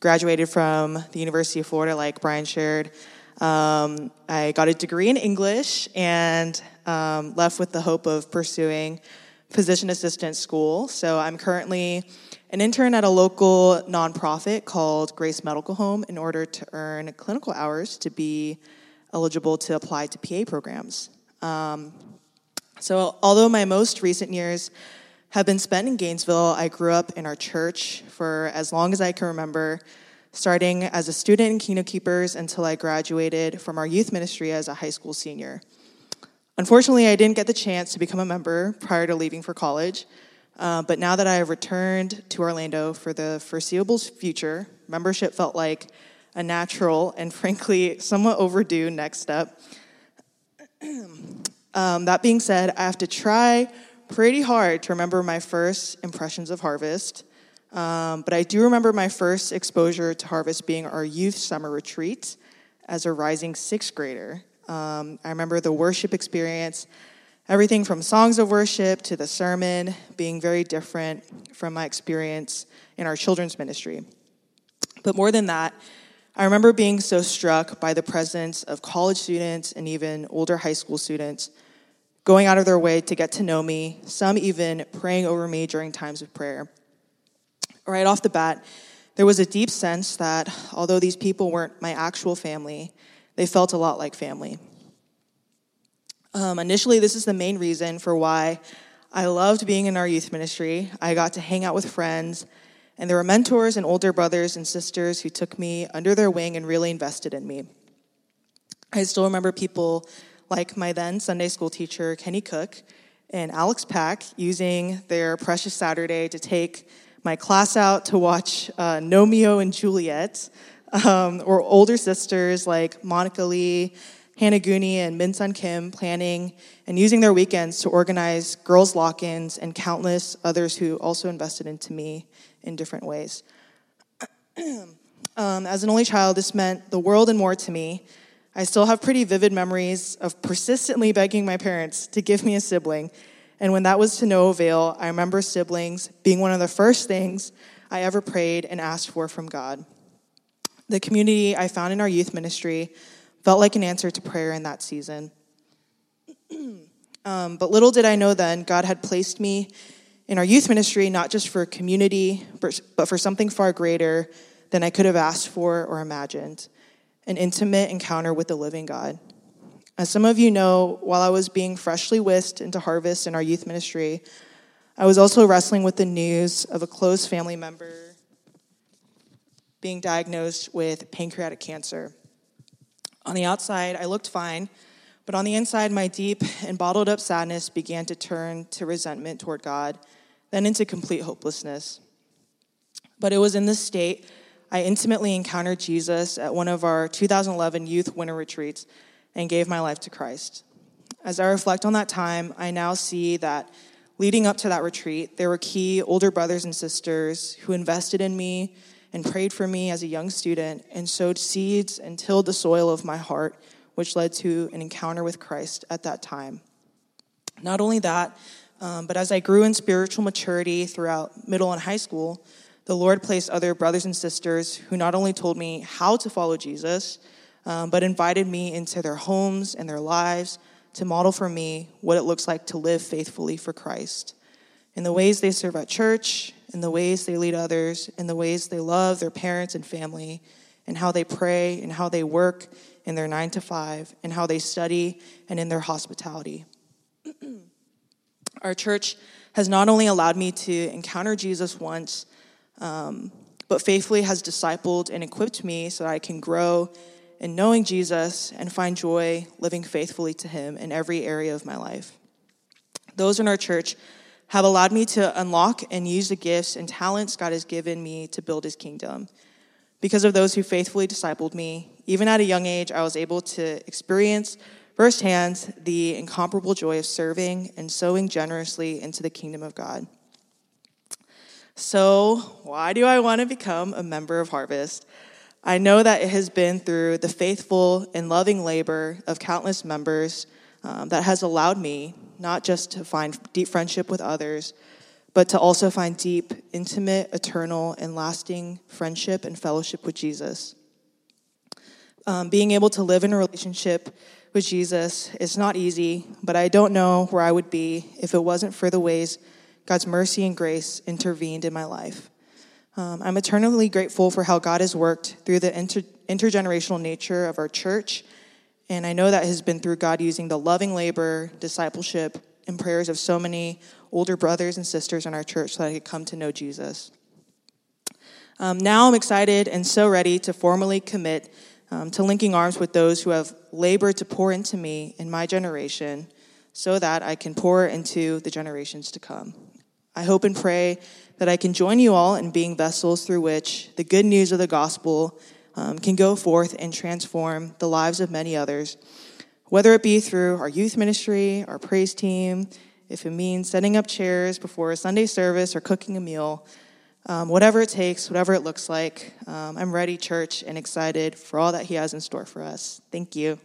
graduated from the University of Florida, like Brian shared. I got a degree in English and left with the hope of pursuing physician assistant school. So I'm currently an intern at a local nonprofit called Grace Medical Home in order to earn clinical hours to be eligible to apply to PA programs. So although my most recent years have been spent in Gainesville, I grew up in our church for as long as I can remember, starting as a student in Kino Keepers until I graduated from our youth ministry as a high school senior. Unfortunately, I didn't get the chance to become a member prior to leaving for college, but now that I have returned to Orlando for the foreseeable future, membership felt like a natural and frankly somewhat overdue next step. That being said, I have to try pretty hard to remember my first impressions of Harvest, but I do remember my first exposure to Harvest being our youth summer retreat as a rising sixth grader. I remember the worship experience, everything from songs of worship to the sermon being very different from my experience in our children's ministry. But more than that, I remember being so struck by the presence of college students and even older high school students going out of their way to get to know me, some even praying over me during times of prayer. Right off the bat, there was a deep sense that although these people weren't my actual family, they felt a lot like family. Initially, this is the main reason for why I loved being in our youth ministry. I got to hang out with friends, and there were mentors and older brothers and sisters who took me under their wing and really invested in me. I still remember people like my then Sunday school teacher, Kenny Cook, and Alex Pack using their precious Saturday to take my class out to watch Gnomeo and Juliet, or older sisters like Monica Lee, Hannah Gooney, and Min Sun Kim planning and using their weekends to organize girls' lock-ins and countless others who also invested into me in different ways. As an only child, this meant the world and more to me. I still have pretty vivid memories of persistently begging my parents to give me a sibling, and when that was to no avail, I remember siblings being one of the first things I ever prayed and asked for from God. The community I found in our youth ministry felt like an answer to prayer in that season. But little did I know then, God had placed me in our youth ministry not just for community, but for something far greater than I could have asked for or imagined, an intimate encounter with the living God. As some of you know, while I was being freshly whisked into Harvest in our youth ministry, I was also wrestling with the news of a close family member being diagnosed with pancreatic cancer. On the outside, I looked fine, but on the inside, my deep and bottled up sadness began to turn to resentment toward God, then into complete hopelessness. But it was in this state I intimately encountered Jesus at one of our 2011 youth winter retreats and gave my life to Christ. As I reflect on that time, I now see that leading up to that retreat, there were key older brothers and sisters who invested in me and prayed for me as a young student, and sowed seeds and tilled the soil of my heart, which led to an encounter with Christ at that time. Not only that, but as I grew in spiritual maturity throughout middle and high school, the Lord placed other brothers and sisters who not only told me how to follow Jesus, but invited me into their homes and their lives to model for me what it looks like to live faithfully for Christ. In the ways they serve at church, in the ways they lead others, in the ways they love their parents and family, and how they pray, and how they work in their 9-to-5, and how they study, and in their hospitality. Our church has not only allowed me to encounter Jesus once, but faithfully has discipled and equipped me so that I can grow in knowing Jesus and find joy living faithfully to him in every area of my life. Those in our church have allowed me to unlock and use the gifts and talents God has given me to build his kingdom. Because of those who faithfully discipled me, even at a young age, I was able to experience firsthand the incomparable joy of serving and sowing generously into the kingdom of God. So, why do I want to become a member of Harvest? I know that it has been through the faithful and loving labor of countless members that has allowed me not just to find deep friendship with others, but to also find deep, intimate, eternal, and lasting friendship and fellowship with Jesus. Being able to live in a relationship with Jesus is not easy, but I don't know where I would be if it wasn't for the ways God's mercy and grace intervened in my life. I'm eternally grateful for how God has worked through the intergenerational nature of our church, and I know that has been through God using the loving labor, discipleship, and prayers of so many older brothers and sisters in our church so that I could come to know Jesus. Now I'm excited and so ready to formally commit to linking arms with those who have labored to pour into me in my generation so that I can pour into the generations to come. I hope and pray that I can join you all in being vessels through which the good news of the gospel can go forth and transform the lives of many others, whether it be through our youth ministry, our praise team, if it means setting up chairs before a Sunday service or cooking a meal. Whatever it takes, whatever it looks like, I'm ready, church, and excited for all that he has in store for us. Thank you.